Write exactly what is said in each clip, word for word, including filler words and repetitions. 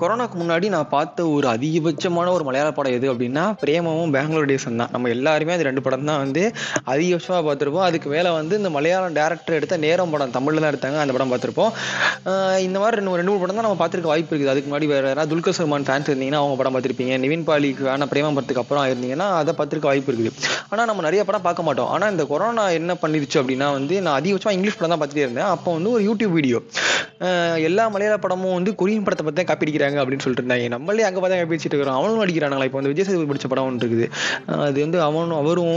கொரோனாக்கு முன்னாடி நான் பார்த்த ஒரு அதிகபட்சமான ஒரு மலையாள படம் எது அப்படின்னா பிரேமமும் பெங்களூர் டேஸும் தான். நம்ம எல்லாருமே அது ரெண்டு படம் தான் வந்து அதிகபட்சமாக பார்த்துருப்போம். அதுக்கு மேலே வந்து இந்த மலையாளம் டேரக்டர் எடுத்த நேரம் படம் தமிழில் தான் எடுத்தாங்க, அந்த படம் பார்த்துருப்போம். இந்த மாதிரி ரெண்டு ரெண்டு மூணு படம் தான் நம்ம பார்த்துருக்க வாய்ப்பு இருக்குது. அதுக்கு முன்னாடி வேறு யாராவது துல்கர் சல்மான் ஃபேன்ஸ் இருந்தீங்கன்னா அவங்க படம் பார்த்துருப்பீங்க. நிவின் பாலிக்கு ஆனால் பிரேமம் படத்துக்கு அப்புறம் இருந்தீங்கன்னா அதை பார்த்துருக்க வாய்ப்பு இருக்குது. ஆனால் நம்ம நிறைய படம் பார்க்க மாட்டோம். ஆனால் இந்த கொரோனா என்ன பண்ணிருச்சு அப்படின்னா வந்து நான் அதிகபட்சமாக இங்கிலீஷ் படம் தான் பார்த்துட்டே இருந்தேன். அப்போ வந்து ஒரு யூடியூப் வீடியோ எல்லா மலையாள படமும் வந்து கொரியன் படத்தை பற்றி தான் காப்பி அடிக்கிறாங்க அப்படின்னு சொல்லிட்டு இருந்தாங்க. நம்மளே அங்கே பார்த்தா காப்பி வச்சுட்டு இருக்கிறோம். அவனும் அடிக்கிறாங்களா? இப்போ வந்து விஜய் சேதுபதி பிடிச்ச படம் ஒன்று இருக்குது. அது வந்து அவனும் அவரும்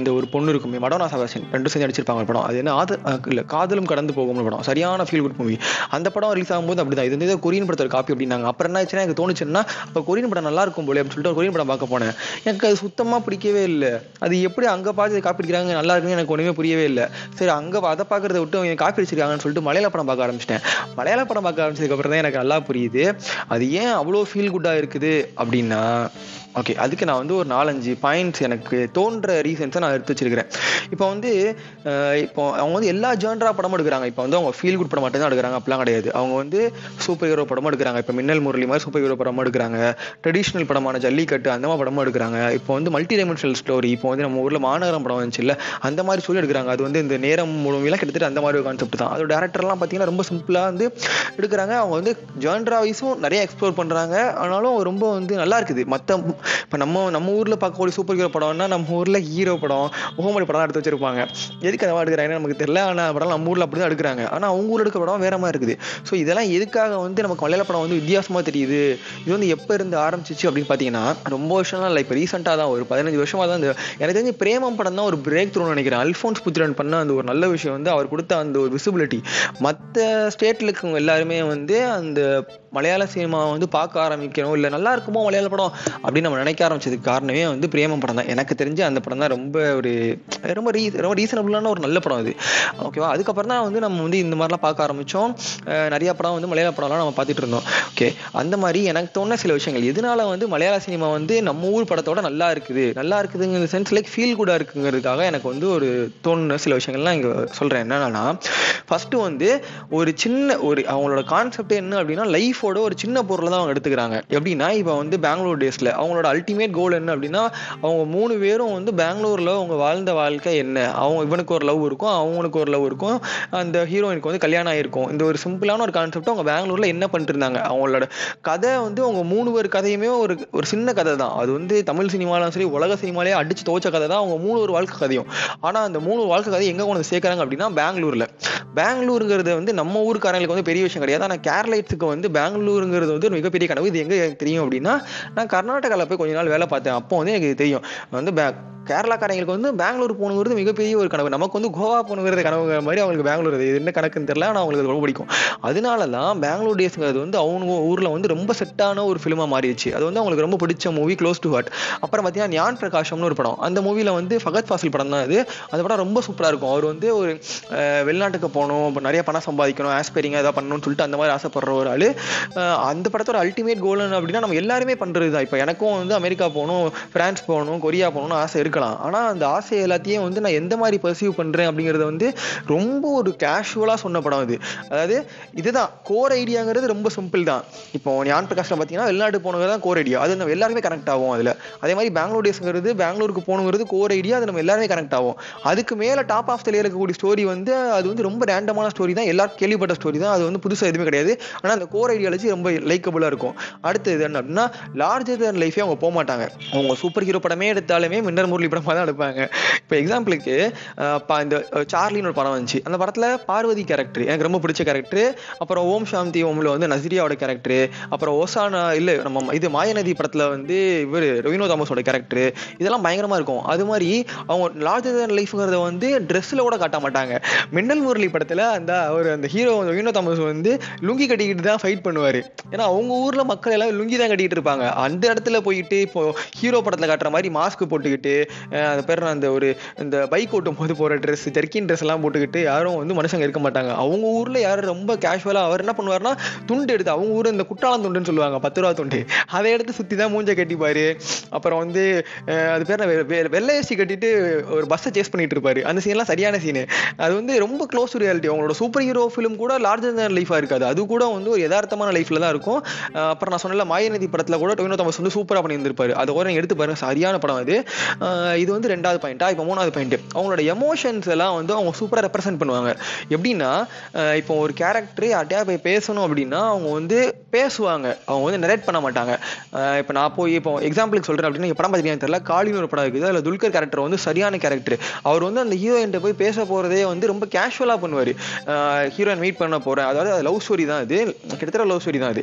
இந்த ஒரு பொண்ணு இருக்குமே மடோனா சபாஷன் ரெண்டும் சேர்ந்து அடிச்சிருப்பாங்க படம். அது என்ன ஆதல் இல்லை காதலும் கடந்து போகும்னு படம், சரியான ஃபீல் குட் மூவி. அந்த படம் ரிலீஸ் ஆகும்போது அப்படி தான் இது வந்து கொரியன் படத்தோட காப்பி அப்படின்னாங்க. அப்புறம் என்ன ஆச்சுன்னா எனக்கு தோணுச்சுன்னா அப்போ கொரியன் படம் நல்லா இருக்கும் போல அப்படின்னு சொல்லிட்டு கொரியன் படம் பார்க்க போனேன். எனக்கு அது சுத்தமாக பிடிக்கவே இல்லை. அது எப்படி அங்கே பார்த்து காப்பி அடிக்கிறாங்க நல்லா இருக்குன்னு எனக்கு ஒன்றுமே புரியவே இல்லை. சரி அங்கே அதை பார்க்குறத விட்டு அவங்க காப்பி அடிச்சிருக்காங்கன்னு சொல்லிட்டு மலையாள படம் பார்க்க ஆரம்பிச்சிட்டேன். மலையாள படம் பார்க்க ஆரம்பிச்சதுக்கப்புறம் தான் எனக்கு நல்லா புரியுது அது ஏன் அவ்வளோ ஃபீல் குட்டாக இருக்குது அப்படின்னா. ஓகே, அதுக்கு நான் வந்து ஒரு நாலஞ்சு பாயிண்ட்ஸ் எனக்கு தோன்ற ரீசன்ஸை நான் எடுத்து வச்சிருக்கிறேன். இப்போ வந்து இப்போ அவங்க வந்து எல்லா ஜான்ரா படமும் எடுக்கிறாங்க. இப்போ வந்து அவங்க ஃபீல் குட் படம் மட்டும் தான் எடுக்கிறாங்க அப்படிலாம் கிடையாது. அவங்க வந்து சூப்பர் ஹீரோ படமும் எடுக்கிறாங்க. இப்போ மின்னல் முரளி மாதிரி சூப்பர் ஹீரோ படமும் எடுக்கிறாங்க. ட்ரெடிஷ்னல் படமான ஜல்லிக்கட்டு அந்த மாதிரி படமும் எடுக்கிறாங்க. இப்போ வந்து மல்டி டைமென்ஷனல் ஸ்டோரி, இப்போ வந்து நம்ம ஊரில் மாநகரம் படம் வந்துச்சு இல்லை அந்த மாதிரி சொல்லி எடுக்கிறாங்க. அது வந்து இந்த நேரம் மூலமெல்லாம் கிட்டத்தட்ட அந்த மாதிரி ஒரு கான்செப்ட் தான். அதோட டேரக்டர்லாம் பார்த்தீங்கன்னா ரொம்ப சிம்பிளாக வந்து எடுக்கிறாங்க. அவங்க வந்து ஜான்ரா வைஸும் நிறைய எக்ஸ்ப்ளோர் பண்ணுறாங்க. ஆனாலும் ரொம்ப வந்து நல்லா இருக்குது. மற்ற இப்போ நம்ம நம்ம ஊரில் பார்க்கக்கூடிய சூப்பர் ஹீரோ படம்னா நம்ம ஊரில் ஹீரோ படம் முகமடி படம் எடுத்து வச்சிருப்பாங்க. எதுக்கு அந்த மாதிரி எடுக்கிறாங்கன்னு நமக்கு தெரியல. ஆனால் படம் நம்ம ஊரில் அப்படி தான் எடுக்கிறாங்க. ஆனால் அவங்க ஊரில் எடுக்கிற படம் வேற மாதிரி இருக்குது. ஸோ இதெல்லாம் எதுக்காக வந்து நமக்கு மலையாள படம் வந்து வித்தியாசமாக தெரியுது, இது வந்து எப்போ இருந்து ஆரம்பிச்சிச்சு அப்படின்னு பார்த்தீங்கன்னா ரொம்ப வருஷம்லாம் இல்லை, இப்போ ரீசெண்டாக தான் ஒரு பதினஞ்சு வருஷமாக தான். இந்த எனக்கு தெரிஞ்சு பிரேமம் படம் தான் ஒரு பிரேக் த்ரூன்னு நினைக்கிறேன். அல்ஃபோன்ஸ் புத்ரன் பண்ண அந்த ஒரு நல்ல விஷயம் வந்து அவர் கொடுத்த அந்த ஒரு விசிபிலிட்டி மற்ற ஸ்டேட்டில் இருக்கவங்க எல்லாருமே வந்து அந்த மலையாள சினிமாவை வந்து பார்க்க ஆரம்பிக்கணும், இல்லை நல்லா இருக்குமோ மலையாள படம் அப்படின்னு நம்ம நினைக்க ஆரம்பிச்சதுக்கு காரணமே வந்து பிரேமம் படம் தான். எனக்கு தெரிஞ்சு அந்த படம் தான் ரொம்ப ஒரு ரொம்ப ரீ ரொம்ப ரீசனபுளான ஒரு நல்ல படம் அது. ஓகேவா, அதுக்கப்புறம் தான் வந்து நம்ம வந்து இந்த மாதிரிலாம் பார்க்க ஆரம்பித்தோம். நிறையா படம் வந்து மலையாள படம்லாம் நம்ம பார்த்துட்டு இருந்தோம். ஓகே, அந்த மாதிரி எனக்கு தோணுன சில விஷயங்கள் இதனால வந்து மலையாள சினிமா வந்து நம்ம ஊர் படத்தோட நல்லா இருக்குது நல்லா இருக்குதுங்கிற சென்ஸ் லைக் ஃபீல் குட்டாக இருக்குங்கிறதுக்காக எனக்கு வந்து ஒரு தோணுன சில விஷயங்கள்லாம் இங்கே சொல்கிறேன். என்னன்னா ஃபஸ்ட்டு வந்து ஒரு சின்ன ஒரு அவங்களோட கான்செப்ட் என்ன அப்படின்னா லைஃப் ஒரு சின்ன பொருளை தான் அவங்க எடுத்துக்கிறாங்க. எப்படின்னா இப்போ வந்து பெங்களூர் டேஸ்ல அவங்களோட அல்டிமேட் கோல் என்ன அப்படின்னா அவங்க மூணு பேரும் வந்து பெங்களூர்ல அவங்க வாழ்ந்த வாழ்க்கை என்ன, அவங்க இவனுக்கு ஒரு லவ் இருக்கும், அவங்களுக்கு ஒரு லவ் இருக்கும், அந்த ஹீரோயினுக்கு வந்து கல்யாணம் ஆயிருக்கும். இந்த ஒரு சிம்பிளான ஒரு கான்செப்ட் அவங்க பெங்களூர்ல என்ன பண்ணிட்டு இருந்தாங்க. அவங்களோட கதை வந்து அவங்க மூணு பேர் கதையுமே ஒரு ஒரு சின்ன கதை தான். அது வந்து தமிழ் சினிமாலும் சரி உலக சினிமாலேயே அடிச்சு தோச்ச கதை தான் அவங்க மூணு ஒரு வாழ்க்கை கதையும். ஆனா அந்த மூணு வாழ்க்கை கதையை எங்க கொண்டு சேர்க்கிறாங்க அப்படின்னா பெங்களூர்ல. பெங்களூருங்கிறது வந்து நம்ம ஊருக்காரங்களுக்கு வந்து பெரிய விஷயம் கிடையாது. ஆனா கேரளைத்துக்கு வந்து பெங்களூருங்கிறது வந்து ஒரு மிகப்பெரிய கனவு. இது எங்கே எனக்கு தெரியும் அப்படின்னா நான் கர்நாடகாவில் போய் கொஞ்ச நாள் வேலை பார்த்தேன். அப்போ வந்து எனக்கு தெரியும் வந்து பே கேரளாக்காரங்களுக்கு வந்து பெங்களூர் போகணுங்கிறது மிகப்பெரிய ஒரு கனவு. நமக்கு வந்து கோவா போகணுங்கிறது கனவுங்கிற மாதிரி அவங்களுக்கு பெங்களூர் இது என்ன கணக்குன்னு தெரியல. ஆனால் அவங்களுக்கு ரொம்ப பிடிக்கும். அதனால தான் பெங்களூர் டேஸ்ங்கிறது வந்து அவங்க ஊரில் வந்து ரொம்ப செட்டான ஒரு ஃபிலிமாக மாறிடுச்சு. அது வந்து அவங்களுக்கு ரொம்ப பிடிச்ச மூவி, க்ளோஸ் டு ஹார்ட். அப்புறம் பார்த்தீங்கன்னா ஞான் பிரகாஷம்னு ஒரு படம், அந்த மூவியில் வந்து ஃபகத் ஃபாசில் படம் தான் அது. அந்த படம் ரொம்ப சூப்பராக இருக்கும். அவர் வந்து ஒரு வெளிநாட்டுக்கு போகணும், நிறைய பணம் சம்பாதிக்கணும், ஆஸ்பைரிங்காக ஏதாவது பண்ணணும்னு சொல்லிட்டு அந்த மாதிரி ஆசைப்படுற ஒரு ஆள். அந்த படத்தோட அல்டிமேட் கோல் அப்படின்னா நம்ம எல்லாருமே பண்ணுறது தான். இப்போ எனக்கும் வந்து அமெரிக்கா போகணும், ஃப்ரான்ஸ் போகணும், கொரியா போகணும்னு ஆசை இருக்கு. ஆனால் அந்த ஆசை எல்லாத்தையும் வந்து நான் எந்த மாதிரி பர்சீவ் பண்ணுறேன் அப்படிங்கிறத வந்து ரொம்ப ஒரு கேஷுவலாக சொன்ன படம் அது. அதாவது இதுதான் கோர் ஐடியாங்கிறது ரொம்ப சிம்பிள் தான். இப்போ ஞான் பிரகாஷில் பார்த்தீங்கன்னா வெளிநாட்டு போகணுங்கிறது தான் கோர் ஐடியா. அது நம்ம எல்லாருமே கனெக்ட் ஆகும் அதில். அதே மாதிரி பெங்களூர் டேஸ்ங்கிறது பெங்களூருக்கு போகணுங்கிறது கோர் ஐடியா, அது நம்ம எல்லாருமே கனெக்ட் ஆகும். அதுக்கு மேலே டாப் ஆஃப் த லேயர் இருக்கக்கூடிய ஸ்டோரி வந்து அது வந்து ரொம்ப ரேண்டமான ஸ்டோரி தான், எல்லாரும் கேள்விப்பட்ட ஸ்டோரி தான், அது வந்து புதுசாக எதுவுமே கிடையாது. ஆனால் அந்த கோர் ஐடியாலஜி ரொம்ப லைக்கபுளாக இருக்கும். அடுத்தது என்ன அப்படின்னா லார்ஜர் தேன் லைஃபே அவங்க போக மாட்டாங்க. அவங்க சூப்பர் ஹீரோ படமே எடுத்தாலுமே மின்னல் முரளி படமாக தான் எடுப்பாங்க. இப்போ எக்ஸாம்பிளுக்கு இந்த சார்லின்னு ஒரு படம் வந்துச்சு. அந்த படத்தில் பார்வதி கேரக்டர் எனக்கு ரொம்ப பிடிச்ச கேரக்டர். அப்புறம் ஓம் சாந்தி ஓம்ல வந்து நசிரியாவோட கேரக்டர், அப்புறம் ஓசானா இல்லை நம்ம இது மாயநதி படத்தில் வந்து இவர் வினோ தாமஸோட கேரக்டர், இதெல்லாம் பயங்கரமாக இருக்கும். அது மாதிரி அவங்க லார்ஜர் தேன் லைஃப்ங்கிறத வந்து ட்ரெஸ்ஸில் கூட காட்ட மாட்டாங்க. மின்னல் முரளி படத்தில் அந்த ஒரு அந்த ஹீரோ வினோ தாமஸ் வந்து லுங்கி கட்டிக்கிட்டு தான் ஃபைட் பண்ணுவார். ஏன்னா அவங்க ஊரில் மக்கள் எல்லாம் லுங்கி தான் கட்டிக்கிட்டு இருப்பாங்க. அந்த இடத்துல போயிட்டு இப்போ ஹீரோ படத்தில் காட்டுற மாதிரி மாஸ்க் போட்டுக்கிட்டு அந்த பேர் அந்த ஒரு இந்த பைக் ஓட்டும் போது போகிற ட்ரெஸ் ஜெர்கின் ட்ரெஸ் எல்லாம் போட்டுக்கிட்டு யாரும் வந்து மனுஷங்க இருக்க மாட்டாங்க. அவங்க ஊரில் யாரும் ரொம்ப கேஷுவலாக அவர் என்ன பண்ணுவார்னா துண்டு எடுத்து அவங்க ஊர் இந்த குற்றாலம் துண்டுன்னு சொல்லுவாங்க, பத்து ரூபா துண்டு, அதை எடுத்து சுற்றி தான் மூஞ்சை கட்டிப்பார். அப்புறம் வந்து அது பேர் வெள்ளை ஏசி கட்டிட்டு ஒரு பஸ்ஸை சேஸ் பண்ணிட்டு இருப்பார். அந்த சீன்லாம் சரியான சீனு. அது வந்து ரொம்ப க்ளோஸ் டு ரியாலிட்டி. அவங்களோட சூப்பர் ஹீரோ ஃபிலிம் கூட லார்ஜர் தேன் லைஃபாக இருக்காது, அது கூட வந்து ஒரு யதார்த்தமாக கஷ்டமான லைஃப்ல தான் இருக்கும். அப்புறம் நான் சொன்ன மாயநதி படத்துல கூட டொவினோ தாமஸ் வந்து சூப்பராக பண்ணியிருந்திருப்பாரு. அதை கூட எடுத்து பாருங்க, சரியான படம் அது. இது வந்து ரெண்டாவது பாயிண்டா. இப்போ மூணாவது பாயிண்ட், அவங்களோட எமோஷன்ஸ் எல்லாம் வந்து அவங்க சூப்பராக ரெப்ரசென்ட் பண்ணுவாங்க. எப்படின்னா இப்போ ஒரு கேரக்டர் யார்ட்டையா போய் பேசணும் அப்படின்னா அவங்க வந்து பேசுவாங்க, அவங்க வந்து நரேட் பண்ண மாட்டாங்க. இப்போ நான் போய் இப்போ எக்ஸாம்பிளுக்கு சொல்கிறேன் அப்படின்னா, இப்போ படம் பார்த்தீங்கன்னா தெரியல, காளின்னு ஒரு படம் இருக்குது, அதில் துல்கர் கேரக்டர் வந்து சரியான கேரக்டர். அவர் வந்து அந்த ஹீரோயின் போய் பேச போகிறதே வந்து ரொம்ப கேஷுவலாக பண்ணுவார். ஹீரோயின் மீட் பண்ண போகிறேன், அதாவது அது லவ் ஸ்டோரி தான், அது கிட்டத்தட்ட லவ் ஸ்டோரி தான் அது,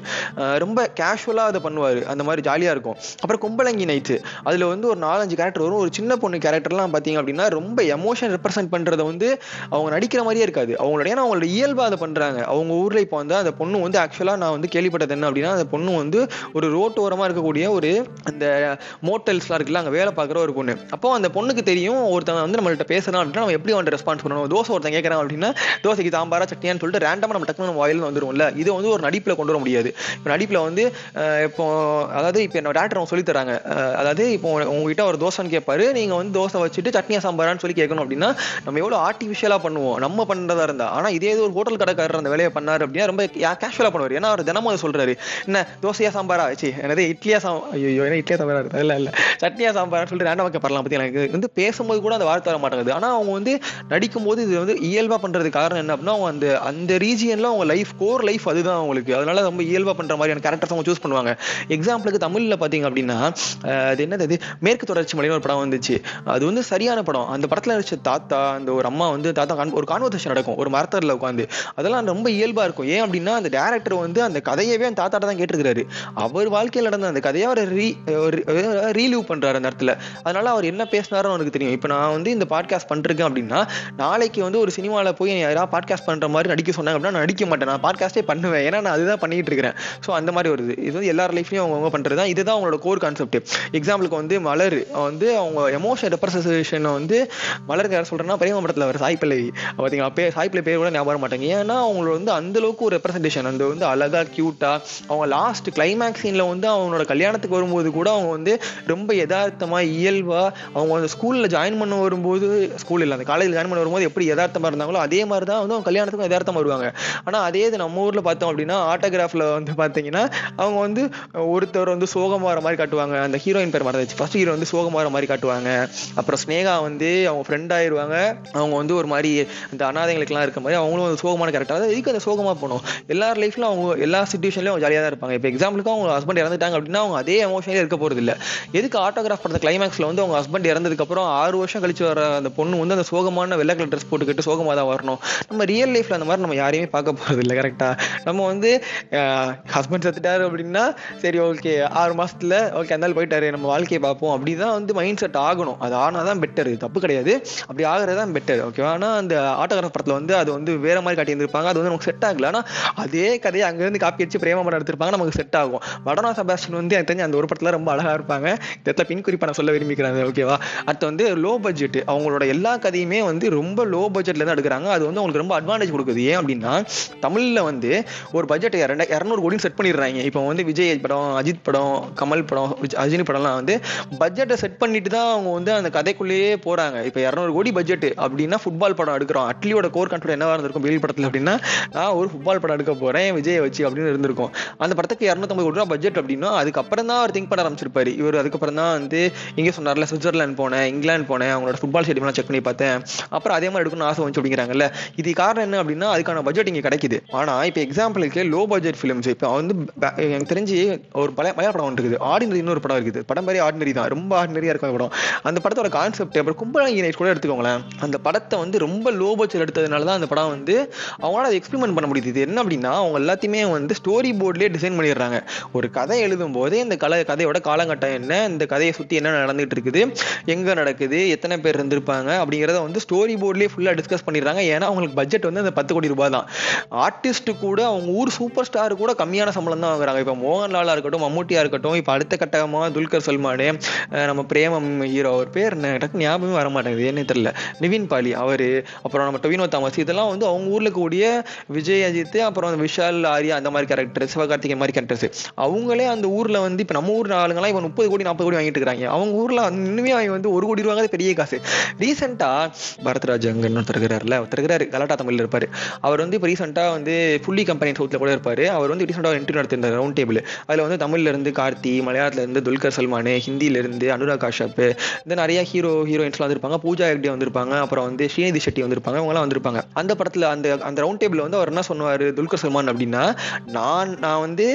ரொம்ப கேஷுவலாக அதை பண்ணுவார், அந்த மாதிரி ஜாலியாக இருக்கும். அப்புறம் கும்பலங்கி நைட்டு, அதில் வந்து ஒரு நாலஞ்சு கேரக்டர் வரும். ஒரு சின்ன பொண்ணு கேரக்டர்லாம் பார்த்தீங்க அப்படின்னா ரொம்ப எமோஷன் ரெப்ரசென்ட் பண்ணுறத வந்து அவங்க நடிக்கிற மாதிரியே இருக்காது. அவங்களுடைய அவங்களோட இயல்பாக அதை பண்ணுறாங்க. அவங்க ஊரில் இப்போ வந்து அந்த பொண்ணு வந்து ஆக்சுவலாக நான் வந்து கேள்விப்பட்டது என்ன அப்படின்னா, அந்த பொண்ணு வந்து ஒரு ரோட்டோரமாக இருக்கக்கூடிய ஒரு அந்த மோட்டல்ஸ்லாம் இருக்குல்ல, அங்கே வேலை பார்க்குற ஒரு பொண்ணு. அப்போ அந்த பொண்ணுக்கு தெரியும் ஒருத்தவங்க வந்து நம்மள்கிட்ட பேசணும் அப்படின்னா நம்ம எப்படி அவன்கிட்ட ரெஸ்பான்ஸ் பண்ணணும். தோசை ஒருத்தன் கேட்குறான் அப்படின்னா தோசைக்கு தாம்பாரா சட்னியான்னு சொல்லிட்டு ரேண்டமாக நம்ம டக்குனு நம்ம வாயிலிருந்து வந்துடும்ல. இதை வந்து ஒரு நடிப்பில் கொண்டு வர முடியாது. இப்போ நடிப்பில் வந்து இப்போ அதாவது இப்போ என்னோட டேரக்டர் அவங்க சொல்லித்தராங்க, அதாவது இப்போ உங்ககிட்ட ஒரு தோசைன்னு கேட்பாரு, நீங்கள் வந்து தோசை வச்சுட்டு சட்னியா சாம்பாரான்னு சொல்லி கேட்கணும் அப்படின்னா நம்ம எவ்வளோ ஆர்டிஃபிஷியலாக பண்ணுவோம், நம்ம பண்ணுறதா இருந்தா. ஆனால் இதே ஒரு ஹோட்டல் கடைக்காரர் அந்த வேலையை பண்ணார் அப்படின்னா ரொம்ப கேஷுவலாக பண்ணுவார். ஏன்னா அவர் தினமும் அதை சொல்கிறாரு, என்ன தோசையா சாம்பாரா ஆச்சு, என்னது இட்லியா சாம் ஐயோ ஏன்னா இட்லியா சாம்பாரா இருக்குது, இல்லை இல்லை சட்னியா சாம்பாரான்னு சொல்லிட்டு ரேண்டமாக கேட்பரலாம். பற்றி எனக்கு வந்து பேசும்போது கூட அந்த வார்த்தை வர மாட்டேங்குது. ஆனால் அவங்க வந்து நடிக்கும்போது இது வந்து இயல்பாக பண்ணுறது. காரணம் என்ன அப்படின்னா அவங்க அந்த அந்த ரீஜியனில் அவங்க லைஃப் கோர் லைஃப் அதுதான் அவங்களுக்கு, அதனால ரொம்ப இயல்பாக பண்ணுற மாதிரியான கேரக்டர்ஸ் அவங்க சூஸ் பண்ணுவாங்க. எக்ஸாம்பிளுக்கு தமிழில் பார்த்தீங்க அப்படின்னா அது என்னது, அது மேற்கு தொடர்ச்சி மலையில் ஒரு படம் வந்துச்சு, அது வந்து சரியான படம். அந்த படத்தில் நடிச்ச தாத்தா, அந்த ஒரு அம்மா வந்து தாத்தா ஒரு கான்வர்சேஷன் நடக்கும் ஒரு மரத்தரில் உட்காந்து, அதெல்லாம் ரொம்ப இயல்பாக இருக்கும். ஏன் அப்படின்னா அந்த டேரக்டர் வந்து அந்த கதையவே அந்த தாத்தாட்ட தான் கேட்டிருக்கிறாரு, அவர் வாழ்க்கையில் நடந்த அந்த கதையை அவர் ரீ ரீலீவ் பண்ணுறாரு அந்த இடத்துல. அதனால அவர் என்ன பேசினாரோ அவனுக்கு தெரியும். இப்போ நான் வந்து இந்த பாட்காஸ்ட் பண்ணிருக்கேன் அப்படின்னா நாளைக்கு வந்து ஒரு சினிமாவில் போய் யாராவது பாட்காஸ்ட் பண்ணுற மாதிரி நடிக்க சொன்னாங்க அப்படின்னா நான் நடிக்க மாட்டேன், நான் பாட்காஸ்ட்டே பண்ணுவேன். ஏன்னா நான் அதுதான் பண்ணிட்டு இருக்கிறேன். ஸோ அந்த மாதிரி வருது. இது வந்து எல்லா லைஃப்லையும் அவங்க பண்ணுறது தான், இதுதான் அவங்களோட கோர் கான்செப்ட். எக்ஸாம்பிளுக்கு வந்து மலர் வந்து அவங்க எமோஷன் ரெப்ரசன்டேஷனை வந்து மலருக்கு யார் சொல்கிறேன்னா பிரேமம் படத்தில் வர சாய் பிள்ளை பார்த்தீங்கன்னா, பே சாய் பிள்ளை பேர் கூட ஞாபகம் மாட்டாங்க. ஏன்னா அவங்களோட வந்து அந்தளவுக்கு ஒரு ரெப்ரசன்டேஷன் அந்த வந்து அழகாக க்யூட்டாக அவங்க லாஸ்ட் கிளைமேக்ஸ் சீனில் வந்து அவங்களோட கல்யாணத்துக்கு வரும்போது கூட அவங்க வந்து ரொம்ப யதார்த்தமாக இயல்பாக அவங்க அந்த ஸ்கூலில் ஜாயின் பண்ண வரும்போது, ஸ்கூல் இல்லை அந்த காலேஜில் ஜாயின் பண்ண வரும்போது எப்படி யதார்த்தமாக இருந்தாங்களோ அதே மாதிரி தான் வந்து அவங்க கல்யாணத்துக்கும் யதார்த்தமாக வருவாங்க. ஆனால் அதே இது நம்ம ஊரில் பார்த்தோம் அப்படின்னா ஆட்டோகிராஃபில் வந்து பார்த்தீங்கன்னா அவங்க வந்து ஒருத்தர் வந்து சோகமாகிற மாதிரி காட்டுவாங்க, அந்த ஹீரோயின் பேர் மறந்துச்சு, ஃபர்ஸ்ட் ஹீரோ வந்து சோகமாகிற மாதிரி காட்டுவாங்க. அப்புறம் ஸ்னேகா வந்து அவங்க ஃப்ரெண்ட் ஆயிடுவாங்க, அவங்க வந்து ஒரு மாதிரி இந்த அனாதைகளுக்கெல்லாம் இருக்க மாதிரி அவங்களும் வந்து சோகமான கேரக்டர். அது இதுக்கு அந்த சோகமாக போகணும். எல்லார் லைஃப்லையும் அவங்க எல்லா சுச்சுவேஷன்லையும் அவங்க ஜாலியாக தான் இருப்பாங்க. இப்போ எக்ஸாம்பிளுக்கு அவங்க ஹஸ்பண்ட் இறந்துட்டாங்க அப்படின்னா அவங்க அதே எமோஷனே இருக்க போகிறது இல்லை. எதுக்கு ஆட்டோகிராஃப் படத்த கிளைமேக்ஸில் வந்து அவங்க ஹஸ்பண்ட் இறந்ததுக்கப்புறம் ஆறு வருஷம் கழிச்சு வர அந்த பொண்ணு வந்து அந்த சோகமான வெள்ளை கலர் ட்ரெஸ் போட்டுக்கிட்டு சோகமாக தான் வரணும். நம்ம ரியல் லைஃப்பில் அந்த மாதிரி நம்ம யாரையுமே பார்க்க போகிறது இல்லை. கரெக்டாக நம்ம வந்து ஹஸ்பண்ட் செத்துட்டாரு அப்படின்னா சரி ஓகே ஆறு மாதத்தில் ஓகே அந்த போயிட்டாரு நம்ம வாழ்க்கையை பார்ப்போம் அப்படி தான் வந்து மைண்ட் செட் ஆகணும். அது ஆனால் தான் பெட்டர், தப்பு கிடையாது, அப்படி ஆகிறது தான் பெட்டர், ஓகேவா? ஆனால் அந்த ஆட்டோகிராஃப் படத்தில் வந்து அது வந்து வேற மாதிரி காட்டி இருந்திருப்பாங்க, அது வந்து நமக்கு செட் ஆகல. ஆனால் அதே கதையை அங்கேருந்து காப்பி அடிச்சு பிரேமம் படம் எடுத்திருப்பாங்க, நமக்கு செட் ஆகும். வடனா சபாஸ்டின் வந்து எனக்கு தெரிஞ்ச அந்த ஒரு படத்தில் ரொம்ப அழகாக இருப்பாங்க. இந்த இடத்துல பின் குறிப்பாக நான் சொல்ல விரும்பிக்கிறாங்க, ஓகேவா? அது வந்து லோ பட்ஜெட், அவங்களோட எல்லா கதையுமே வந்து ரொம்ப லோ பட்ஜெட்ல தான் எடுக்கிறாங்க. அது வந்து அவங்களுக்கு ரொம்ப அட்வான்டேஜ் கொடுக்குது. ஏன் அப்படின்னா தமிழில் வந்து ஒரு பட்ஜெட் இரண்டு இரநூறு கோடி செட் பண்ணிடுறாங்க. இப்போ வந்து விஜய் படம், அஜித் படம், கமல் படம், அஜினி படம்லாம் வந்து பட்ஜெட்டை செட் பண்ணிட்டு தான் அவங்க வந்து அந்த கதைக்குள்ளேயே போறாங்க. இப்போ இரநூறு கோடி பட்ஜெட் அப்படின்னா ஃபுட்பால் படம் எடுக்கிறோம், அட்லியோட கோர் கண்ட்ரோல் என்னவா இருந்திருக்கும் வெளி படத்தில் அப்படின்னா நான் ஒரு ஃபுட்பால் படம் எடுக்க போறேன் விஜய் வச்சு அப்படின்னு இருந்திருக்கும். அந்த படத்துக்கு இரநூத்தம்பது கோடி ரூபா பட்ஜெட் அப்படின்னா அதுக்கப்புறம் தான் அவர் திங்க் பண்ண ஆரம்பிச்சிருப்பாரு இவர். அதுக்கப்புறம் தான் வந்து இங்கே சொன்னார்ல சுவிட்சர்லாந்து போனேன், இங்கிலாந்து போனேன், அவங்களோட ஃபுட்பால் ஸ்டேடியம் செக் பண்ணி பார்த்தேன், அப்புறம் அதே மாதிரி எடுக்கணும்னு ஆசை வந்து அப்படிங்கிறாங்கல்ல. இது காரணம் என்ன அப்படின்னா அதுக்கான பட்ஜெட் இங்கே கிடைக்குது. ஆனால் இப்போ எக்ஸாம்பிளுக்கு லோ பட்ஜெட் ஃபிலிம்ஸ் இப்போ வந்து எனக்கு தெரிஞ்சு ஒரு பழைய மலையாள படம் இருக்குது, ஆர்டினரி ஒரு படம் இருக்குது, படம் மாதிரி ஆர்டினரி தான், ரொம்ப ஆர்டினரியா இருக்கும் படம். அந்த படத்தோட கான்செப்ட் அப்புறம் கும்பலாங்கி கூட எடுத்துக்கோங்களேன், அந்த படத்தை வந்து ரொம்ப லோ பட்ஜெட் எடுத்ததுனால தான் அந்த படம் வந்து அவங்களால அதை எக்ஸ்பிரிமெண்ட் பண்ண முடியுது. என்ன அப்படின்னா அவங்க எல்லாத்தையுமே வந்து ஸ்டோரி போர்ட்லேயே டிசைன் பண்ணிடுறாங்க. ஒரு கதை எழுதும் போதே இந்த கலை கதையோட காலகட்டம் என்ன, இந்த கதையை சுற்றி என்ன நடந்துகிட்டு இருக்குது, எங்கே நடக்குது, எத்தனை பேர் இருந்திருப்பாங்க அப்படிங்கிறத வந்து ஸ்டோரி போர்ட்லேயே ஃபுல்லாக டிஸ்கஸ் பண்ணிடுறாங்க. ஏன்னா அவங்களுக்கு பட்ஜெட் வந்து அந்த பத்து கோடி ரூபாய் தான். ஆர்டிஸ்ட் கூட அவங்க ஊர் சூப்பர் ஸ்டார் கூட கம்மியான சம்பளம் தான் வாங்குறாங்க. இப்போ மோகன்லாலா இருக்கட்டும், மம்முட்டியா இருக்கட்டும், இப்போ அடுத்த கட்டமாக துல்கர் சல்மானே, நம்ம பிரேமம் ஹீரோ அவர் பேர் எனக்கு ஞாபகமே வர மாட்டேங்குது என்ன தெரியல, நிவின் பாலி அவர், அப்புறம் நம்ம டொவினோ தாமஸ், இதெல்லாம் வந்து அவங்க ஊரில் கூடிய விஜய், அஜித், அப்புறம் விஷால், ஆரியா அந்த மாதிரி கேரக்டர், சிவகார்த்திகேயன் மாதிரி கேரக்டர்ஸ், அவங்களே அந்த ஊரில் வந்து இப்போ நம்ம ஊர் ஆளுங்களாம் இப்போ முப்பது கோடி நாற்பது கோடி வாங்கிட்டு இருக்கிறாங்க. அவங்க ஊரில் இன்னுமே அவங்க வந்து ஒரு கோடி ரூபாங்கிறது பெரிய காசு. ரீசெண்டாக பரத்ராஜ் அங்கன்னு ஒருத்தர் இருக்கிறார்ல, ஒருத்தர் இருக்கிறாரு கலாட்டா தமிழில் இருப்பார், அவர் வந்து இப்போ ரீசெண்டாக வந்து புள்ளி கம்பெனி சவுத்தில் கூட இருப்பார். இருப்பாரு. அவர் வந்து ரீசெண்டாக ஒரு இன்டர்வியூ நடத்திருந்தார் ரவுண்ட் டேபிள். அதில் வந்து தமிழ்ல இருந்து கார்த்தி, மலையாளத்துல இருந்து துல்கர் சல்மான், ஹிந்தியிலிருந்து அனுராக் காஷ்யப், இந்த நிறைய ஹீரோ ஹீரோயின்ஸ்லாம் வந்துருப்பாங்க. பூஜா ஹெக்டே வந்திருப்பாங்க, அப்புறம் வந்து ஸ்ரீநிதி செட்டி வந்திருப்பாங்க, இவங்கலாம் வந்திருப்பாங்க. அந்த படத்தில் அந்த அந்த ரவுண்ட் டேபிள் வந்து அவர் என்ன சொன்னார் துல்கர் சல்மான் அப்படின்னா, நான் நான் வந்து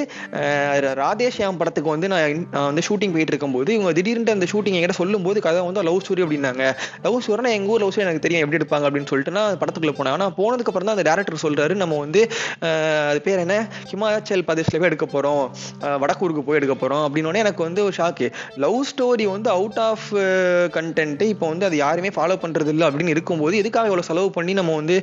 ராதேஷ்யாம் படத்துக்கு வந்து நான் வந்து ஷூட்டிங் போயிட்டு இருக்கும்போது இவங்க திடீர்னு அந்த ஷூட்டிங் என்கிட்ட சொல்லும் போது கதை வந்து லவ் ஸ்டோரி அப்படின்னாங்க. லவ் ஸ்டோரினா எங்கள் ஊர் லவ் ஸ்டோரி எனக்கு தெரியும் எப்படி எடுப்பாங்க அப்படின்னு சொல்லிட்டு நான் படத்துக்குள்ளே போனேன். ஆனால் போனதுக்கு அப்புறம் தான் அந்த டேரக்டர் சொல்கிறாரு, நம்ம வந்து அது பேர் என்ன ஹிமாச்சல் பிரதேஷ்ல போய் எடுக்க போகிறோம், வடக்கூருக்கு போய் எடுக்க போகிறோம் அப்படின்னோடனே எனக்கு வந்து ஒரு ஷாக்கு. லவ் ஸ்டோரி வந்து அவுட் ஆஃப் கண்டென்ட்டு இப்போ வந்து அது யாருமே ஃபாலோ பண்ணுறது இல்லை அப்படின்னு இருக்கும்போது எதுக்காக இவ்வளோ செலவு பண்ணி நம்ம வந்து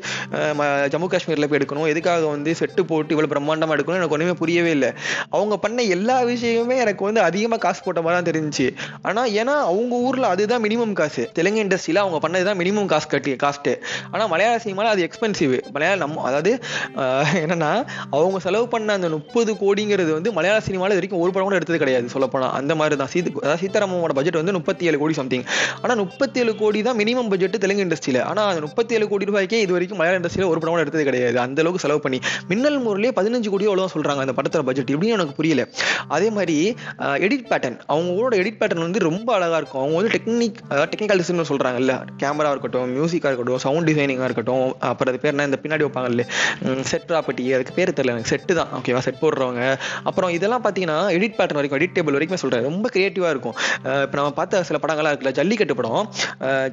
ஜம்மு காஷ்மீரில் போய் எடுக்கணும், எதுக்காக வந்து செட்டு போட்டு இவ்வளோ பிரம்மாண்டமாக எடுக்கணும், எனக்கு ஒன்றுமே புரியவே இல்லை. அவங்க பண்ண எல்லா விஷயமுமே எனக்கு வந்து அதிகமாக காசு போட்ட மாதிரி தான் தெரிஞ்சிச்சு. ஆனால் ஏன்னா அவங்க ஊரில் அதுதான் மினிமம் காசு, தெலுங்கு இண்டஸ்ட்ரியில் அவங்க பண்ணது தான் மினிமம் காசு கட்டி காஸ்ட்டு. ஆனால் மலையாள சினிமாவில் அது எக்ஸ்பென்சிவ். மலையாள நம்ம அதாவது என்னென்னா அவங்க செலவு பண்ண அந்த முப்பது கோடிங்கிறது வந்து மலையாள சினிமாவில் வரைக்கும் ஒரு படம் கூட எடுத்தது கிடையாது சொல்லப்போனால். அந்த மாதிரி தான் சீத் அதாவது சீதாராமனோட பட்ஜெட் வந்து முப்பத்தி ஏழு கோடி சம்திங். ஆனால் முப்பத்தி ஏழு கோடி தான் மினிமம் பட்ஜெட் தெலுங்கு இண்டஸ்ட்ரியில். ஆனால் அந்த முப்பத்தி ஏழு கோடி ரூபாய்க்கே இது வரைக்கும் மலையாள இண்டஸ்ட்ரியில் ஒரு படம் கூட எடுத்தது கிடையாது அந்தளவுக்கு செலவு பண்ணி. மின்னல் முரளியே பதினஞ்சு கோடி அவ்வளோ சொல்கிறாங்க அந்த படத்தோட பட்ஜெட், எப்படின்னு எனக்கு புரியல. அதே மாதிரி எடிட் பேட்டர்ன், அவங்களோட எடிட் பேட்டர்ன் வந்து ரொம்ப அழகாக இருக்கும். அவங்க வந்து டெக்னிக் டெக்னிக்கல் டிசைன் சொல்கிறாங்கல்ல, கேமரா இருக்கட்டும், மியூசிக்காக இருக்கட்டும், சவுண்ட் டிசைனிங்காக இருக்கட்டும், அப்புறம் அது பேர் என்ன இந்த பின்னாடி வைப்பாங்கல்ல செட் ப்ராப்பர்ட்டி, அதுக்கு பேர் தெரியல எனக்கு, செட்டு தான் ஓகேவா, செட் போடுறவங்க. அப்புறம் இதெல்லாம் பார்த்தீங்கன்னா எடிட் பேட்டர்ன் வரைக்கும் எடிட் டேபிள் வரைக்கும் சொல்கிறேன் ரொம்ப க்ரியேட்டிவாக இருக்கும். இப்போ நம்ம பார்த்த சில படங்கள்லாம் இருக்குல்ல, ஜல்லிக்கட்டு படம்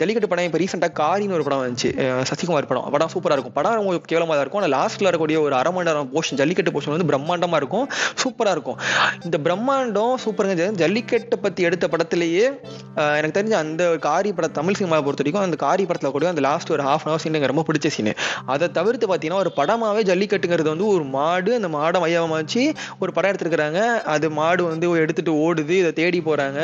ஜல்லிக்கட்டு படம் இப்போ ரீசெண்டாக காரின்னு ஒரு படம் வந்துச்சு, சசிகுமார் படம். படம் சூப்பராக இருக்கும், படம் ரொம்ப கேவலமாக தான் இருக்கும். ஆனால் லாஸ்ட்டில் இருக்கக்கூடிய ஒரு அரை மணி நேரம் போஷன், ஜல்லிக்கட்டு போஷன் வந்து பிரம்மாண்டமாக இருக்கும், சூப்பராக இருக்கும். இந்த பிரம்மாண்டம் சூப்பராக ஜல்லிக்கட்டை பற்றி எடுத்த படத்துலேயே எனக்கு தெரிஞ்ச அந்த காரி படம் தமிழ் சினிமாவை பொறுத்த வரைக்கும் அந்த காரி படத்தில் கூட அந்த லாஸ்ட் ஒரு ஹாஃப் அன் ஹவர் சீன் எனக்கு ரொம்ப பிடிச்ச சீனு. அதை தவிர்த்து பார்த்தீங்கன்னா ஒரு படமாகவே ஜல்லிக்கட்டுங்கிறது வந்து ஒரு மாடு, அந்த மாடை மையமாக வச்சு ஒரு படம் எடுத்துருக்கிறாங்க, அது மாடு வந்து எடுத்துகிட்டு ஓடுது, இதை தேடி போகிறாங்க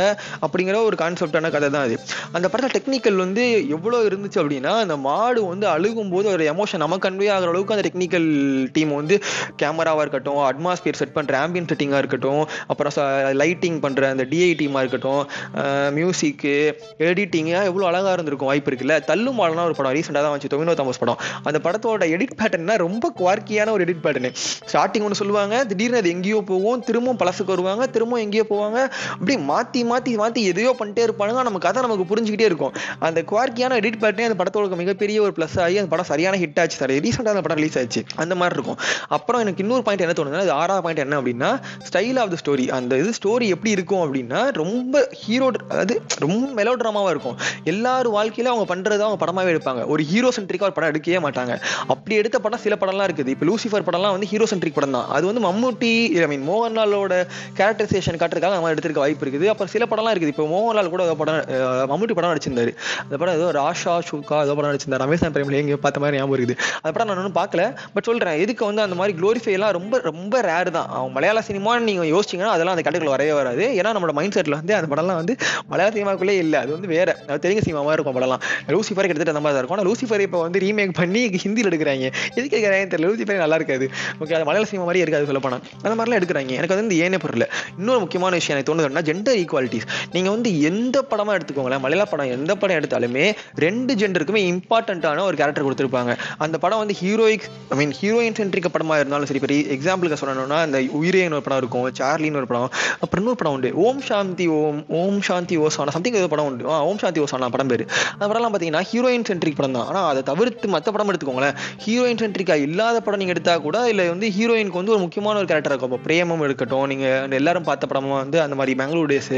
அப்படிங்கிற ஒரு கான்செப்டான கதை தான் அது. அந்த படத்தில் டெக்னிக்கல் வந்து எவ்வளோ இருந்துச்சு அப்படின்னா, அந்த மாடு வந்து அழுகும் போது ஒரு எமோஷன் நமக்கு கன்வே ஆகிற அளவுக்கு அந்த டெக்னிக்கல் டீம் வந்து கேமராவாக இருக்கட்டும், அட்மாஸ்பியர் செட் பண்ணுற ஆம்பியன் செட்டிங்காக இருக்கட்டும், அப்புறம் லைட்டிங் பண்ணுற அந்த டிஐ டீமாக இருக்கட்டும், மியூசிக்கு, எடிட்டிங்காக எவ்வளோ அழகாக இருந்திருக்கும். வாய்ப்பு இருக்குல்ல. தள்ளுமாடனா ஒரு படம் ரீசெண்டாக தான் வந்துச்சு, வினோத் தாமஸ் படம். அந்த படத்தோட எடிட் பேட்டர்னா ரொம்ப குவார்க்கியான ஒரு எடிட் பேட்டர்னு. ஸ்டார்டிங் ஒன்று சொல்லுவாங்க, திடீர்னு அது எங்கேயோ போவோம், திரும்பவும் பழசுக்கு வருவாங்க, திரும்பவும் எங்கேயோ போவாங்க, அப்படி மாற்றி மாற்றி மாற்றி எதையோ பண்ணிட்டே இருப்பானுங்க. நமக்கு அதை நமக்கு புரிஞ்சுக்கிட்டே இருக்கும். அந்த குவார்க்கியான எடிட் பேட்டர்னே அந்த படத்தோட மிகப்பெரிய ஒரு ப்ளஸ் ஆகி அந்த படம் சரியான ஹிட் ஆச்சு. சரி, ரீசெண்டாக அந்த படம் ரிலீஸ் ஆச்சு. அந்த மாதிரி இருக்கும். அப்புறம் எனக்கு இன்னொரு பாயிண்ட் என்ன தோணுதுன்னா, அது ஆறாவது பாயிண்ட் என்ன அப்படின்னா, ஸ்டைல் ஆஃப் த ஸ்டோரி. அந்த இது ஸ்டோரி எப்படி இருக்கும் அப்படின்னா, ரொம்ப ஹீரோ, அதாவது ரொம்ப மெலோ ட்ராமாவாக இருக்கும். எல்லாரும் வாழ்க்கையில அவங்க பண்றதை அவங்க படமாவே எடுப்பாங்க. ஒரு ஹீரோ சென்ட்ரிக்கா ஒரு படம் எடுக்கவே மாட்டாங்க. அப்படி எடுத்த படம் சில படம்லாம் இருக்குது. இப்போ லூசிஃபர் படம்லாம் வந்து ஹீரோ சென்ட்ரிக் படம் தான். அது வந்து மம்முட்டி, ஐ மீன் மோகன்லாலோட கேரக்டரைசேஷன் காட்டுறதுக்காக நம்ம எடுத்துருக்க வாய்ப்பு இருக்குது. அப்புறம் சில படம்லாம் இருக்குது. இப்போ மோகன்லால் கூட ஒரு படம், மம்முட்டி படம் நடிச்சிருந்தாரு. அந்த படம் ஏதோ ராஷா ஷூக்கா ஏதோ படம் நடிச்சிருந்தாரு, அமேசான் பிரைம்ல எங்கேயோ பார்த்த மாதிரி ஞாபகம் இருக்குது. அந்த படம் நான் ஒன்றும் பார்க்கல, பட் சொல்கிறேன் இதுக்கு வந்து அந்த மாதிரி க்ளோரிஃபைலாம் ரொம்ப ரொம்ப ரேர் தான். அவங்க மலையாள சினிமான்னு நீங்கள் யோசிச்சிங்கன்னா அதெல்லாம் அந்த கடைக்குள்ள வரவே வராது. ஏன்னா நம்மளோட மைண்ட் செட்டில் வந்து அந்த படம்லாம் வந்து மலையாள சினிமாக்குள்ளே இல்லை, அது வந்து வேறு தெலுங்கு சினிமாவாக இருக்கும் படம்லாம். லூசிஃபர் கிட்டத்தட்ட அந்த மாதிரி இருக்கும். ஆனால் லூசிஃபர் இப்போ வந்து ரீமேக் பண்ணி ஹிந்தியில் எடுக்கிறாங்க. எதுக்கு எடுக்கிறாங்க தெரியல. லூசிஃபர் நல்லா இருக்காது, ஓகே, அது மலையாள சினிமா மாதிரி இருக்காது சொல்லப்போனால். அந்த மாதிரிலாம் எடுக்கிறாங்க. எனக்கு வந்து ஏனே பொருள். இன்னொரு முக்கியமான விஷயம் எனக்கு தோணுதுன்னா ஜெண்டர் ஈக்குவாலிட்டிஸ். நீங்கள் வந்து எந்த படமாக எடுத்துக்கோங்களேன், மலையாள படம் எந்த படம் எடுத்தாலுமே ரெண்டு ஜெண்டருக்குமே இம்பார்ட்டண்ட்டான ஒரு கேரக்டர் கொடுத்துருப்பாங்க. அந்த படம் வந்து ஹீரோயிக், ஐ மீன் ஹீரோயின் சென்ட்ரிக்க படமாக இருந்தாலும் சரி, இப்போ எக்ஸாம்பிளுக்கு சொல்லணும்னா அந்த உயிரேன்னு ஒரு படம் இருக்கும், சார்லின்னு ஒரு படம், அப்புறம் இன்னொரு படம் உண்டு ஓம் சாந்தி ஓம் ஓம் சாந்தி ஓசானா சம்திங் ஏதோ படம் உண்டு, ஓம் சாந்தி ஓசானா படம் பேர். அந்த படம்லாம் பார்த்தீங்கன்னா ஹீரோயின் சென்ட்ரிக் படம் தான். ஆனால் அதை தவிர்த்து மற்ற படம் எடுத்துக்கோங்களேன், ஹீரோயின் சென்ட்ரிக்காக இல்லாத படம் நீங்கள் எடுத்தால் கூட இல்லை வந்து ஹீரோயினுக்கு வந்து ஒரு முக்கியமான ஒரு கேரக்டர் இருக்கும். இப்போ பிரேமம் எடுக்கட்டும், நீங்கள் எல்லாரும் பார்த்த படமும் வந்து அந்த மாதிரி பெங்களூர் டேஸ்.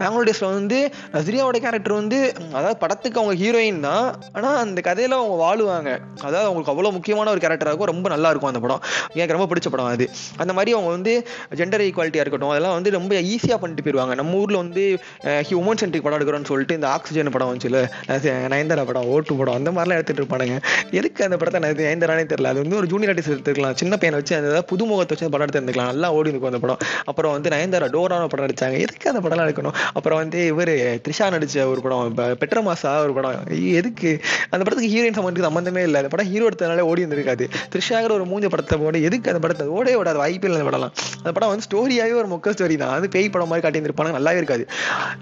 பெங்களூர் டேஸில் வந்து நஸ்ரியாவோட கேரக்டர் வந்து, அதாவது படத்துக்கு அவங்க ஹீரோயின் தான், ஆனால் அந்த கதையில் அவங்க வாழுவாங்க, அதாவது அவங்களுக்கு அவ்வளோ முக்கியமான ஒரு கேரக்டராக இருக்கும். ரொம்ப நல்லா இருக்கும் அந்த படம், எனக்கு ரொம்ப பிடிச்ச படம் அது. அந்த மாதிரி அவங்க வந்து ஜெண்டர் ஈக்குவாலிட்டியாக இருக்கட்டும் அதெல்லாம் வந்து ரொம்ப ஈஸியாக பண்ணிட்டு போயிடுவாங்க. நம்ம ஊரில் வந்து ஹியூமன் சென்ட்ரிக் படம் எடுக்கிறோன்னு சொல்லிட்டு இந்த ஆக்சிஜன் படம் வந்துச்சுல, நயன்தாரா படம், ஓட்டு படம், அந்த மாதிரிலாம் எடுத்துகிட்டு இருப்பானுங்க. எதுக்கு அந்த படத்தை நயன்தாரானே தெரியல. அது வந்து ஒரு ஜூனியர் ஆர்டிஸ்ட் எடுத்துக்கலாம், சின்ன பையனை வச்சு அந்த ஏதாவது புதுமுகத்தை வச்சு அந்த படம் எடுத்துருந்துக்கலாம், நல்லா ஓடி இருக்கும் அந்த படம். அப்புறம் வந்து நயன்தாரா டோரான படம் நடிச்சாங்க, எதுக்கு அந்த படம்லாம் எடுக்கணும். அப்புறம் வந்து இவர் த்ரிஷா நடித்த ஒரு படம் பெட்ரமாசா ஒரு படம், எதுக்கு அந்த படத்துக்கு ஹீரோயின் சம்பந்தத்துக்கு சம்பந்தமே இல்லை. அந்த படம் ஹீரோ எடுத்ததுனால ஓடி இருந்திருக்காது. த்ரிஷாங்கிற ஒரு மூஞ்ச படத்தை போட எதுக்கு அந்த படத்தை ஓடே ஓடாது, வாய்ப்பே இல்லை அந்த படம்லாம். அந்த படம் வந்து ஸ்டோரியாகவே ஒரு மொக்க ஸ்டோரி தான், அது பேய் படம் மாதிரி காட்டியிருந்திருப்பாங்க, நல்லாவே இருக்காது,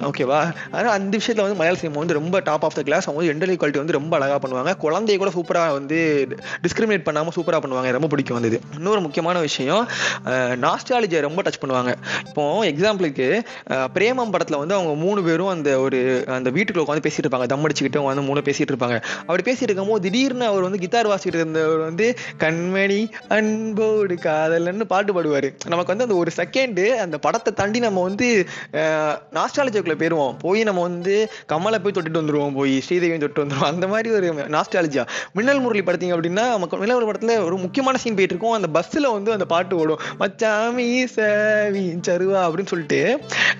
ஓகேவா. ஆனால் அந்த விஷயத்தில் வந்து மலையாள சினிமா வந்து ரொம்ப டாப் ஆஃப் த கிளாஸ். அவங்க ஜெண்டர் ஈக்குவாலிட்டி வந்து ரொம்ப அழகாக பண்ணுவாங்க. குழந்தைய கூட சூப்பராக வந்து டிஸ்கிரிமினேட் பண்ணாமல் சூப்பராக பண்ணுவாங்க, ரொம்ப பிடிக்கும் வந்தது. இன்னொரு முக்கியமான விஷயம், நாஸ்டாலஜியை ரொம்ப டச் பண்ணுவாங்க. இப்போ எக்ஸாம்பிளுக்கு பிரேமம் படத்தில் வந்து அவங்க மூணு பேரும் அந்த ஒரு அந்த வீட்டுக்குள்ள உட்காந்து பேசிட்டு இருப்பாங்க, தம் அடிச்சுக்கிட்டு அவங்க வந்து மூணு பேசிட்டு இருப்பாங்க. அப்படி பேசிட்டு இருக்கும் போது திடீர்னு அவர் வந்து கிட்டார் வாசிக்கிட்டு இருந்தவர் வந்து கண்மணி அன்போடு காதலன்னு பாட்டு பாடுவார். நமக்கு வந்து அந்த ஒரு செகண்டு அந்த படத்தை தாண்டி நம்ம வந்து நாஸ்டாலஜிக்குள்ளே போயிடுவோம், போய் நம்ம வந்து கமலை போய் தொட்டுட்டு வந்துடுவோம், போய் ஸ்ரீதேவியும் தொட்டு வந்துடுவோம். அந்த மாதிரி ஒரு நாஸ்டாலஜியா. மின்னல் முரளி பார்த்தீங்க அப்படின்னா நமக்கு மின்னல் முரளி படத்தில் ஒரு முக்கியமான சீன் போயிட்டு இருக்கும், அந்த பஸ்ஸில் வந்து அந்த பாட்டு ஓடும் மச்சாமி சேவி சருவா அப்படின்னு சொல்லிட்டு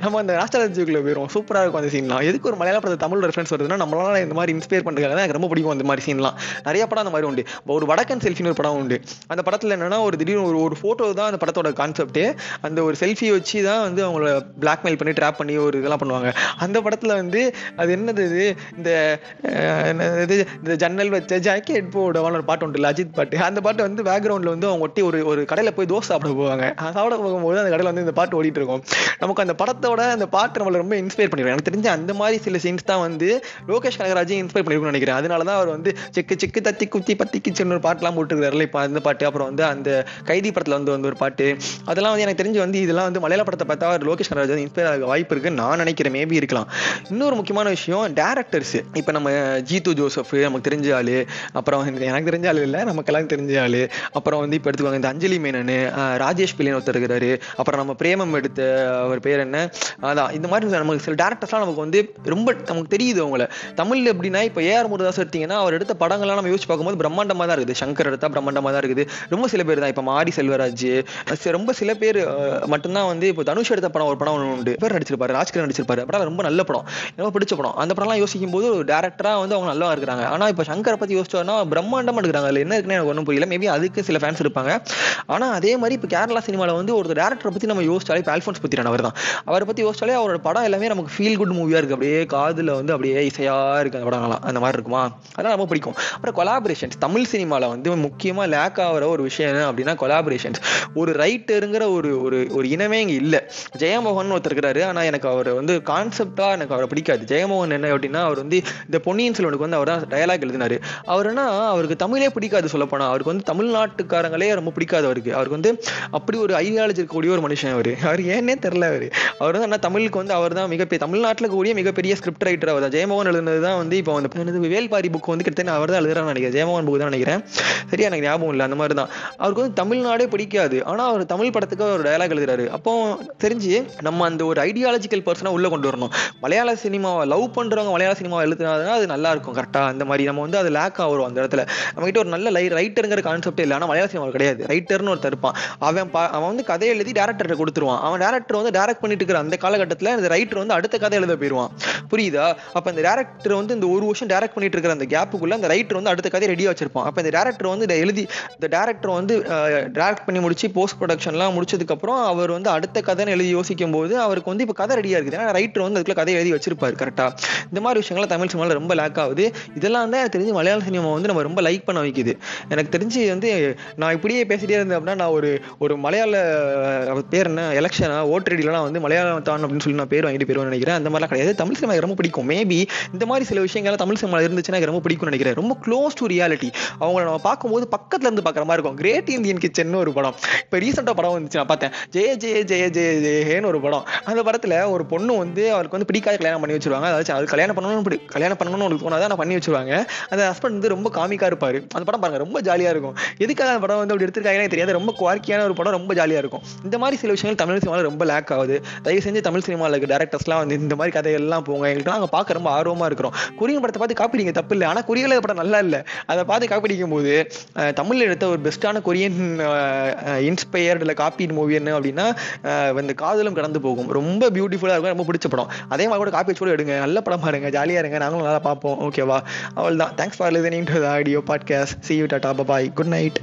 நம்ம அந்த நாஸ்டாலஜிக்குள்ளே போயிடுவோம். சூப்பராக இருக்கும் அந்த சீன்லாம். எதுக்கு ஒரு மலையாள படத்தை தமிழ் ரெஃபரன்ஸ் வருதுன்னா நம்மளால இந்த மாதிரி இன்ஸ்பயர் பண்ணுறதுக்காக தான் எனக்கு ரொம்ப பிடிக்கும் அந்த மாதிரி சீன்லாம். நிறைய படம் அந்த மாதிரி உண்டு. ஒரு வடக்கன் செல்ஃபின்னு ஒரு படம் உண்டு. அந்த படத்தில் என்னன்னா ஒரு திடீர்னு ஒரு ஒரு ஃபோட்டோ தான் அந்த படத்தோட கான்செப்ட். அந்த ஒரு செல்ஃபி வச்சு தான் வந்து அவங்கள பிளாக்மெயில் பண்ணி ட்ராப் பண்ணி ஒரு இதெல்லாம் பண்ணுவாங்க. அந்த படத்தில் வந்து அது என்னது இந்த இந்த ஜன்னல் வச்ச ஜாக்கெட் போடுவான்னு ஒரு பாட்டு ஒன்று அஜித் பாட்டு. அந்த பாட்டு வந்து பேக்ரவுண்டில் வந்து அவங்க ஒட்டி ஒரு ஒரு கடையில் போய் தோசை சாப்பிட போவாங்க. சாப்பிட போகும்போது அந்த கடையில் வந்து இந்த பாட்டு ஓடிட்டு இருக்கும். நமக்கு அந்த படத்தோட அந்த பாட்டு நம்மளை ரொம்ப இன்ஸ்பயர் பண்ணிடுவோம். எனக்கு தெரிஞ்ச அந்த மாதிரி சில சீன்ஸ் தான் வந்து லோகேஷ் கனகராஜையும் இன்ஸ்பயர் பண்ணியிருக்குன்னு நினைக்கிறேன். அதனால தான் அவர் வந்து செக்கு செக்கு தத்தி குத்தி பத்திக்கு சின்ன ஒரு பாட்டுலாம் போட்டுருக்காருல்ல. இப்போ அந்த பாட்டு அப்புறம் வந்து அந்த கைதி படத்தில் வந்து வந்து ஒரு பாட்டு அதெல்லாம் வந்து எனக்கு தெரிஞ்சு வந்து இதெல்லாம் வந்து மலையாள படத்தை பார்த்தா லோகேஷ் கனகராஜ் இன்ஸ்பயர் ஆக வாய்ப்பு இருக்குன்னு நான் நினைக்கிறேன். மேபி இருக்கலாம். இன்னொரு முக்கியமான விஷயம் டேரக்டர்ஸ். இப்போ நம்ம ஜீத்து ஜோசப் நமக்கு தெரிஞ்ச ஆளு, அப்புறம் எனக்கு தெரிஞ்ச ஆள் இல்லை நமக்கெல்லாம் தெரிஞ்ச ஆள், அப்புறம் வந்து இப்போ எடுத்துக்கோங்க இந்த அஞ்சலி மேனன், ராஜேஷ் பிள்ளைன்னு ஒருத்தர் இருக்கிறாரு, அப்புறம் நம்ம பிரேமம் எடுத்த ஒரு பேர் என்ன அதான். இந்த மாதிரி நமக்கு சில டேரக்டர்ஸ்லாம் நமக்கு வந்து ரொம்ப நமக்கு தெரியுது அவங்கள. தமிழ் எப்படின்னா இப்போ ஏஆர் முருகதாஸ் எடுத்தீங்கன்னா அவர் எடுத்த படங்கள்லாம் நம்ம யோசிச்சு பார்க்கும்போது பிரம்மாண்டமாக தான் இருக்குது. சங்கர் எடுத்தா பிரம்மாண்டமாக தான் இருக்குது. ரொம்ப சில பேர் தான் இப்போ மாரி செல்வராஜ், ரொம்ப சில பேர் மட்டும்தான் வந்து இப்போ தனுஷ் எடுத்த படம் ஒரு படம் ஒன்று உண்டு, பேர் நடிச்சிருப்பாரு, ராஜ்கிரன் நடிச்சிருப்பாரு, படம் ரொம்ப நல்ல படம், ரொம்ப பிடிச்ச படம். அந்த படம்லாம் யோசிக்கும் போது ஒரு டேரக்டராக வந்து அவங்க நல்லா இருக்கிறாங்க. ஆனால் இப்போ சங்கரை பற்றி யோசிச்சோன்னா பிரம்மாண்டமாக எடுக்கிறாங்க, அதில் என்ன இருக்குன்னு எனக்கு ஒன்றும் புரியல. மேபி அதுக்கு சில ஃபேன்ஸ் இருப்பாங்க. ஆனால் அதே மாதிரி இப்போ கேரளா சினிமாவில் வந்து ஒரு டேரக்டரை பற்றி நம்ம யோசிச்சாலே இப்போ அல்ஃபோன்ஸ் புத்திரன் அவர் தான். அவரை பற்றி யோசிச்சாலே அவரோட படம் எல்லாமே நமக்கு ஃபீல் குட் மூவியாக இருக்குது. அப்படியே காதில் வந்து அப்படியே இசையாக இருக்குது அந்த படங்கள்லாம். அந்த மாதிரி இருக்குமா அதெல்லாம் ரொம்ப பிடிக்கும். அப்புறம் கொலாபரேஷன்ஸ் தமிழ் சினிமாவில் வந்து முக்கியமாக லேக் ஆகிற ஒரு விஷயம் என்ன அப்படின்னா கொலாபரேஷன்ஸ். ஒரு ரைட்டருங்கிற ஒரு ஒரு இனமே இங்கே இல்லை. ஜெயமோகன் ஒருத்தர் இருக்கிறாரு, ஆனால் எனக்கு அவர் வந்து கான்செப்டாக எனக்கு அவரை பிடிக்காது. ஜெயமோகன் என்ன அப்படின்னா அவர் வந்து இந்த பொன்னியின் செல்வனுக்கு வந்து அவர் தான் டயலாக் எழுதினார். அவருன்னா அவருக்கு தமிழே பிடிக்காது சொல்லப்போனால். அவருக்கு வந்து தமிழ்நாட்டுக்காரங்களே ரொம்ப பிடிக்காது அவருக்கு. அவருக்கு வந்து அப்படி ஒரு ஐடியாலஜி இருக்கக்கூடிய ஒரு மனுஷன் அவர். அவர் ஏன்னே தெரில அவர். அவர் வந்து ஆனால் தமிழுக்கு வந்து அவர் தான் மிகப்பெரிய தமிழ்நாட்டில் கூடிய மிகப்பெரிய ஸ்கிரிப்ட் ரைட்டர் அவர் தான். ஜெயமோகன் எழுதுனது தான் வந்து இப்போ வந்து வேல்பாரி புக் வந்து கிட்டத்தட்ட அவர் தான் எழுதுறான்னு நினைக்கிறேன். ஜெயமோகன் புக் தான் நினைக்கிறேன், சரியா எனக்கு ஞாபகம் இல்லை. அந்த மாதிரி தான் அவருக்கு வந்து தமிழ்நாடே பிடிக்காது, ஆனால் அவர் தமிழ் படத்துக்கு ஒரு டயலாக் எழுதுறாரு. அப்போ தெரிஞ்சு நம்ம அந்த ஒரு ஐடியாலஜிக்கல் பர்சனாக உள்ளே கொண்டு வரணும். மலையாள சினிமாவை லவ் பண்ணுறவங்க மலையாள சினிமாவை எழுதுனாதான் அது நல்லா இருக்கும் கரெக்டாக. அந்த மாதிரி நம்ம வந்து அது லேக் ஆகும். அந்த இடத்துல நம்மகிட்ட ஒரு நல்ல லை ரைட்டருங்கிற கான்செப்டே இல்லை. ஆனால் மலையாள சினிமாவில் கிடையாது. ரைட்டர்னு ஒருத்தர் இருப்பான், அவன் பா அவன் வந்து கதையை எழுதி டேரக்டர்கிட்ட கொடுத்துருவான். அவன் டேரக்டர் வந்து டேரக்ட் பண்ணிட்டு இருக்கிற அந்த காலகட்டத்தில் அந்த ரைட்டர் வந்து அடுத்த கதை எழுத போயிடுவான், புரியுதா? அப்போ அந்த டேரக்டர் வந்து இந்த ஒரு வருஷம் டேரக்ட் பண்ணிட்டு இருக்கிற அந்த கேப்புக்குள்ளே அந்த ரைட்டர் வந்து அடுத்த கதையை ரெடியாக வச்சிருப்பான். அப்போ இந்த டேரக்டர் வந்து இதை எழுதி இந்த டேரக்டர் வந்து டேரக்ட் பண்ணி முடிச்சு போஸ்ட் ப்ரொடக்ஷன்லாம் முடிச்சதுக்கப்புறம் அவர் வந்து அடுத்த கதைன்னு எழுதி யோசிக்கும் போது அவருக்கு வந்து இப்போ கதை ரெடியாக இருக்குது. ஏன்னா ரைட்டர் வந்து அதுக்குள்ள கதை எழுதி வச்சிருப்பாரு கரெக்டாக. இந்த மாதிரி விஷயங்கள்லாம் தமிழ் சினிமாவில் ரொம்ப லேக் ஆகுது. இதெல்லாம் தான் எனக்கு தெரிஞ்சு மலையாள சினிமா வந்து நம்ம ரொம்ப லைக் பண்ண வைக்குது. எனக்கு தெரிஞ்சு வந்து நான் இப்படியே பேசிட்டே இருந்தேன் அப்படின்னா நான் ஒரு ஒரு மலையாள பேர் என்ன எலெக்ஷனா ஓட்டரடியிலாம் வந்து மலையாளம் தான் அப்படின்னு சொல்லி நான் பேர் வாங்கிட்டு போயிடுவேன் நினைக்கிறேன். அந்த மாதிரிலாம் கிடையாது. தமிழ் சினிமா ரொம்ப பிடிக்கும். மேபி இந்த மாதிரி சில விஷயங்கள்லாம் தமிழ் சினிமா இருந்துச்சுன்னா எனக்கு ரொம்ப பிடிக்கும்னு நினைக்கிறேன். ரொம்ப க்ளோஸ் டு ரியாலிட்டி. அவங்கள நம்ம பார்க்கும்போது பக்கத்துல இருந்து பார்க்குற மாதிரி இருக்கும். கிரேட் இந்தியன் கிச்சன் ஒரு படம் இப்போ ரீசெண்டாக படம் வந்துச்சு, நான் பார்த்தேன், ஜெய ஜெய ஜெய ஜெய ஜெயன்னு ஒரு படம். அந்த படத்தில் ஒரு பொண்ணு வந்து அவருக்கு வந்து பிடிக்காத கல்யாணம் பண்ணி வச்சிருவாங்க. அதாச்சும் அது கல்யாணம் பண்ணணும்னு கல்யாணம் பண்ணணும்னு உங்களுக்கு தோணாதான் நான் பண்ணி வச்சிருவாங்க. அந்த ஹஸ்பண்ட் வந்து ரொம்ப காமிக்காக இருப்பார். அந்த படம் பாருங்கள், ரொம்ப ஜாலியாக இருக்கும். எதுக்காக அந்த படம் வந்து அப்படி எடுத்துருக்காங்கன்னு தெரியாது. ரொம்ப குவார்க்கியான ஒரு படம், ரொம்ப ஜாலியாக இருக்கும். இந்த மாதிரி சில விஷயங்கள் தமிழ் சினிமாவில் ரொம்ப லேக் ஆகுது. தயவு செஞ்சு தமிழ் சினிமாவில் இருக்க டேரக்டர்ஸ்லாம் வந்து இந்த மாதிரி கதையெல்லாம் போங்க, எங்களுக்கு நாங்கள் பார்க்க ரொம்ப ஆர்வமாக இருக்கிறோம். கொரியன் படத்தை பார்த்து காப்பிடிங்க தப்பு இல்லை, ஆனால் கொரியனில் படம் நல்லா இல்லை, அதை பார்த்து காப்பிடிக்கும் போது தமிழ் எடுத்த ஒரு பெஸ்ட்டான கொரியன் இன்ஸ்பயர்டு இல்லை காப்பி மூவி என்ன அப்படின்னா இந்த காதலும் கடந்து போகும். ரொம்ப பியூட்டிஃபுல்லாக இருக்கும், ரொம்ப பிடிச்ச படம். அதே மாதிரி கூட காப்பி கூட எடுங்க, நல்ல படமாக இருங்க, ஜாலியாக இருங்க, நாங்களும் நல்லா பார்ப்போம். ஓகேவா? அவள் தான். Thanks for listening to the audio podcast. See you Tata, bye, good night.